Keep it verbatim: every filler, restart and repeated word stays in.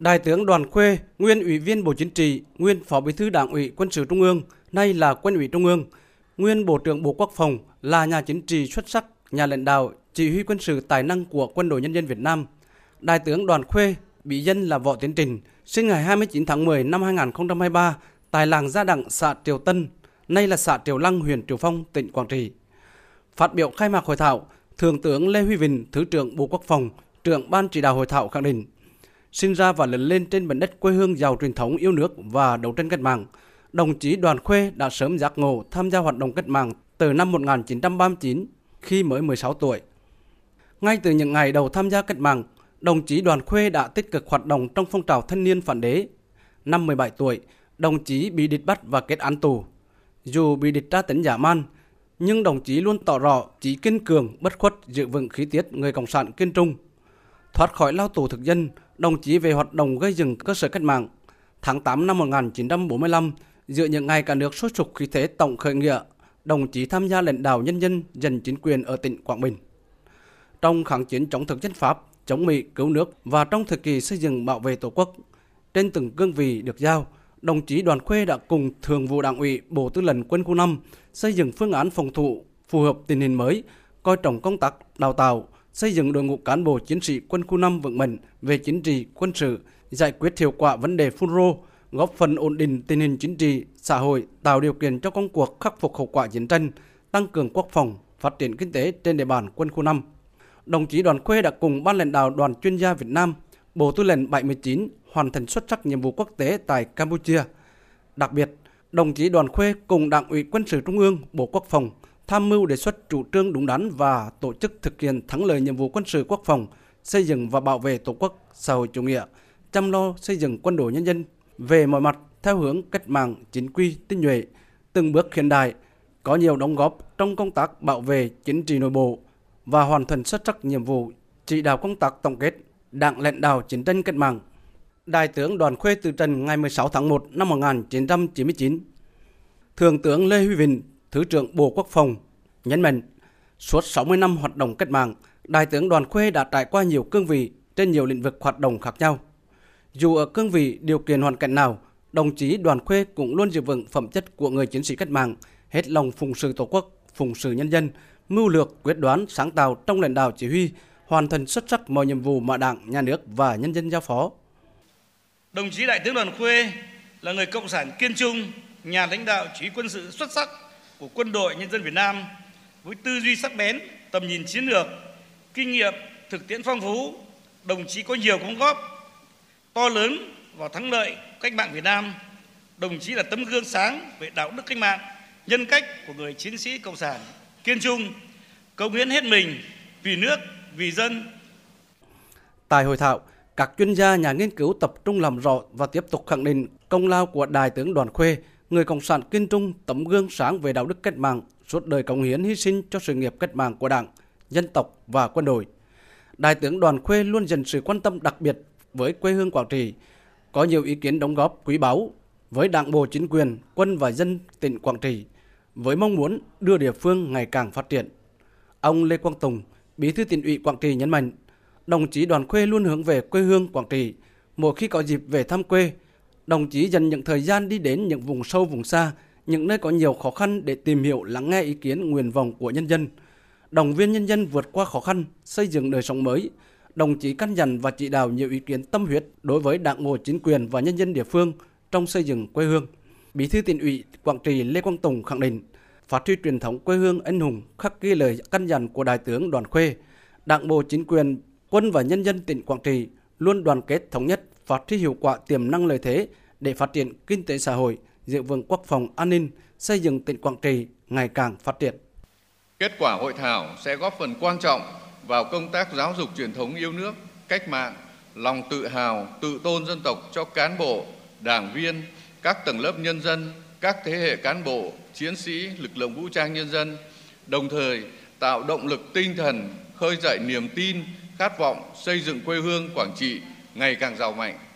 Đại tướng Đoàn Khuê, nguyên Ủy viên Bộ Chính trị, nguyên Phó Bí thư Đảng ủy Quân sự Trung ương, nay là Quân ủy Trung ương, nguyên Bộ trưởng Bộ Quốc phòng, là nhà chính trị xuất sắc, nhà lãnh đạo, chỉ huy quân sự tài năng của Quân đội Nhân dân Việt Nam. Đại tướng Đoàn Khuê, bí danh là Võ Tiến Trình, sinh ngày hai mươi chín tháng mười năm hai nghìn không trăm hai mươi ba tại làng Gia Đặng, xã Triều Tân, nay là xã Triều Lăng, huyện Triều Phong, tỉnh Quảng Trị. Phát biểu khai mạc hội thảo, Thượng tướng Lê Huy Vịnh, Thứ trưởng Bộ Quốc phòng, trưởng Ban chỉ đạo hội thảo khẳng định, sinh ra và lớn lên trên mảnh đất quê hương giàu truyền thống yêu nước và đấu tranh cách mạng, đồng chí Đoàn Khuê đã sớm giác ngộ tham gia hoạt động cách mạng từ năm một nghìn chín trăm ba mươi chín khi mới mười sáu tuổi. Ngay từ những ngày đầu tham gia cách mạng, đồng chí Đoàn Khuê đã tích cực hoạt động trong phong trào thanh niên phản đế. Năm mười bảy tuổi, đồng chí bị địch bắt và kết án tù. Dù bị địch tra tấn dã man, nhưng đồng chí luôn tỏ rõ chí kiên cường, bất khuất, giữ vững khí tiết người cộng sản kiên trung. Thoát khỏi lao tù thực dân, đồng chí về hoạt động gây dựng cơ sở cách mạng. Tháng tám năm một nghìn chín trăm bốn mươi lăm, giữa những ngày cả nước sôi sục khí thế tổng khởi nghĩa, đồng chí tham gia lãnh đạo nhân dân giành chính quyền ở tỉnh Quảng Bình. Trong kháng chiến chống thực dân Pháp, chống Mỹ, cứu nước và trong thời kỳ xây dựng bảo vệ Tổ quốc, trên từng cương vị được giao, đồng chí Đoàn Khuê đã cùng Thường vụ Đảng ủy, Bộ Tư lệnh Quân khu năm xây dựng phương án phòng thủ phù hợp tình hình mới, coi trọng công tác đào tạo, xây dựng đội ngũ cán bộ chiến sĩ Quân khu năm vững mạnh về chính trị, quân sự, giải quyết hiệu quả vấn đề phun rô, góp phần ổn định tình hình chính trị, xã hội, tạo điều kiện cho công cuộc khắc phục hậu quả chiến tranh, tăng cường quốc phòng, phát triển kinh tế trên địa bàn Quân khu năm. Đồng chí Đoàn Khuê đã cùng Ban lãnh đạo Đoàn chuyên gia Việt Nam, Bộ Tư lệnh bảy mươi chín hoàn thành xuất sắc nhiệm vụ quốc tế tại Campuchia. Đặc biệt, đồng chí Đoàn Khuê cùng Đảng ủy Quân sự Trung ương, Bộ Quốc phòng tham mưu đề xuất chủ trương đúng đắn và tổ chức thực hiện thắng lợi nhiệm vụ quân sự quốc phòng, xây dựng và bảo vệ Tổ quốc xã hội chủ nghĩa, chăm lo xây dựng Quân đội Nhân dân về mọi mặt theo hướng cách mạng, chính quy, tinh nhuệ, từng bước hiện đại, có nhiều đóng góp trong công tác bảo vệ chính trị nội bộ và hoàn thành xuất sắc nhiệm vụ chỉ đạo công tác tổng kết Đảng lãnh đạo chiến tranh cách mạng. Đại tướng Đoàn Khuê từ trần ngày mười sáu tháng một năm một nghìn chín trăm chín mươi chín. Thượng tướng Lê Huy Vịnh, Thứ trưởng Bộ Quốc phòng, nhấn mạnh, suốt sáu mươi năm hoạt động cách mạng, Đại tướng Đoàn Khuê đã trải qua nhiều cương vị trên nhiều lĩnh vực hoạt động khác nhau. Dù ở cương vị điều kiện hoàn cảnh nào, đồng chí Đoàn Khuê cũng luôn giữ vững phẩm chất của người chiến sĩ cách mạng, hết lòng phụng sự Tổ quốc, phụng sự nhân dân, mưu lược, quyết đoán, sáng tạo trong lãnh đạo chỉ huy, hoàn thành xuất sắc mọi nhiệm vụ mà Đảng, Nhà nước và nhân dân giao phó. Đồng chí Đại tướng Đoàn Khuê là người cộng sản kiên trung, nhà lãnh đạo chỉ huy quân sự xuất sắc của Quân đội Nhân dân Việt Nam, với tư duy sắc bén, tầm nhìn chiến lược, kinh nghiệm thực tiễn phong phú, đồng chí có nhiều đóng góp to lớn vào thắng lợi cách mạng Việt Nam. Đồng chí là tấm gương sáng về đạo đức cách mạng, nhân cách của người chiến sĩ cộng sản kiên trung, cống hiến hết mình vì nước, vì dân. Tại hội thảo, các chuyên gia, nhà nghiên cứu tập trung làm rõ và tiếp tục khẳng định công lao của Đại tướng Đoàn Khuê, người cộng sản kiên trung, tấm gương sáng về đạo đức cách mạng, suốt đời cống hiến hy sinh cho sự nghiệp cách mạng của Đảng, dân tộc và quân đội. Đại tướng Đoàn Khuê luôn dành sự quan tâm đặc biệt với quê hương Quảng Trị, có nhiều ý kiến đóng góp quý báu với Đảng bộ, chính quyền, quân và dân tỉnh Quảng Trị, với mong muốn đưa địa phương ngày càng phát triển. Ông Lê Quang Tùng, Bí thư Tỉnh ủy Quảng Trị nhấn mạnh, đồng chí Đoàn Khuê luôn hướng về quê hương Quảng Trị. Mỗi khi có dịp về thăm quê, đồng chí dành những thời gian đi đến những vùng sâu vùng xa, những nơi có nhiều khó khăn để tìm hiểu, lắng nghe ý kiến, nguyện vọng của nhân dân, động viên nhân dân vượt qua khó khăn, xây dựng đời sống mới. Đồng chí căn dặn và chỉ đạo nhiều ý kiến tâm huyết đối với Đảng bộ, chính quyền và nhân dân địa phương trong xây dựng quê hương. Bí thư Tỉnh ủy Quảng Trị Lê Quang Tùng khẳng định, phát huy truyền thống quê hương anh hùng, khắc ghi lời căn dặn của Đại tướng Đoàn Khuê, Đảng bộ, chính quyền, quân và nhân dân tỉnh Quảng Trị luôn đoàn kết thống nhất, phát huy hiệu quả tiềm năng lợi thế để phát triển kinh tế xã hội, giữ vững quốc phòng an ninh, xây dựng tỉnh Quảng Trị ngày càng phát triển. Kết quả hội thảo sẽ góp phần quan trọng vào công tác giáo dục truyền thống yêu nước, cách mạng, lòng tự hào, tự tôn dân tộc cho cán bộ, đảng viên, các tầng lớp nhân dân, các thế hệ cán bộ, chiến sĩ, lực lượng vũ trang nhân dân, đồng thời tạo động lực tinh thần, khơi dậy niềm tin, khát vọng xây dựng quê hương Quảng Trị ngày càng giàu mạnh.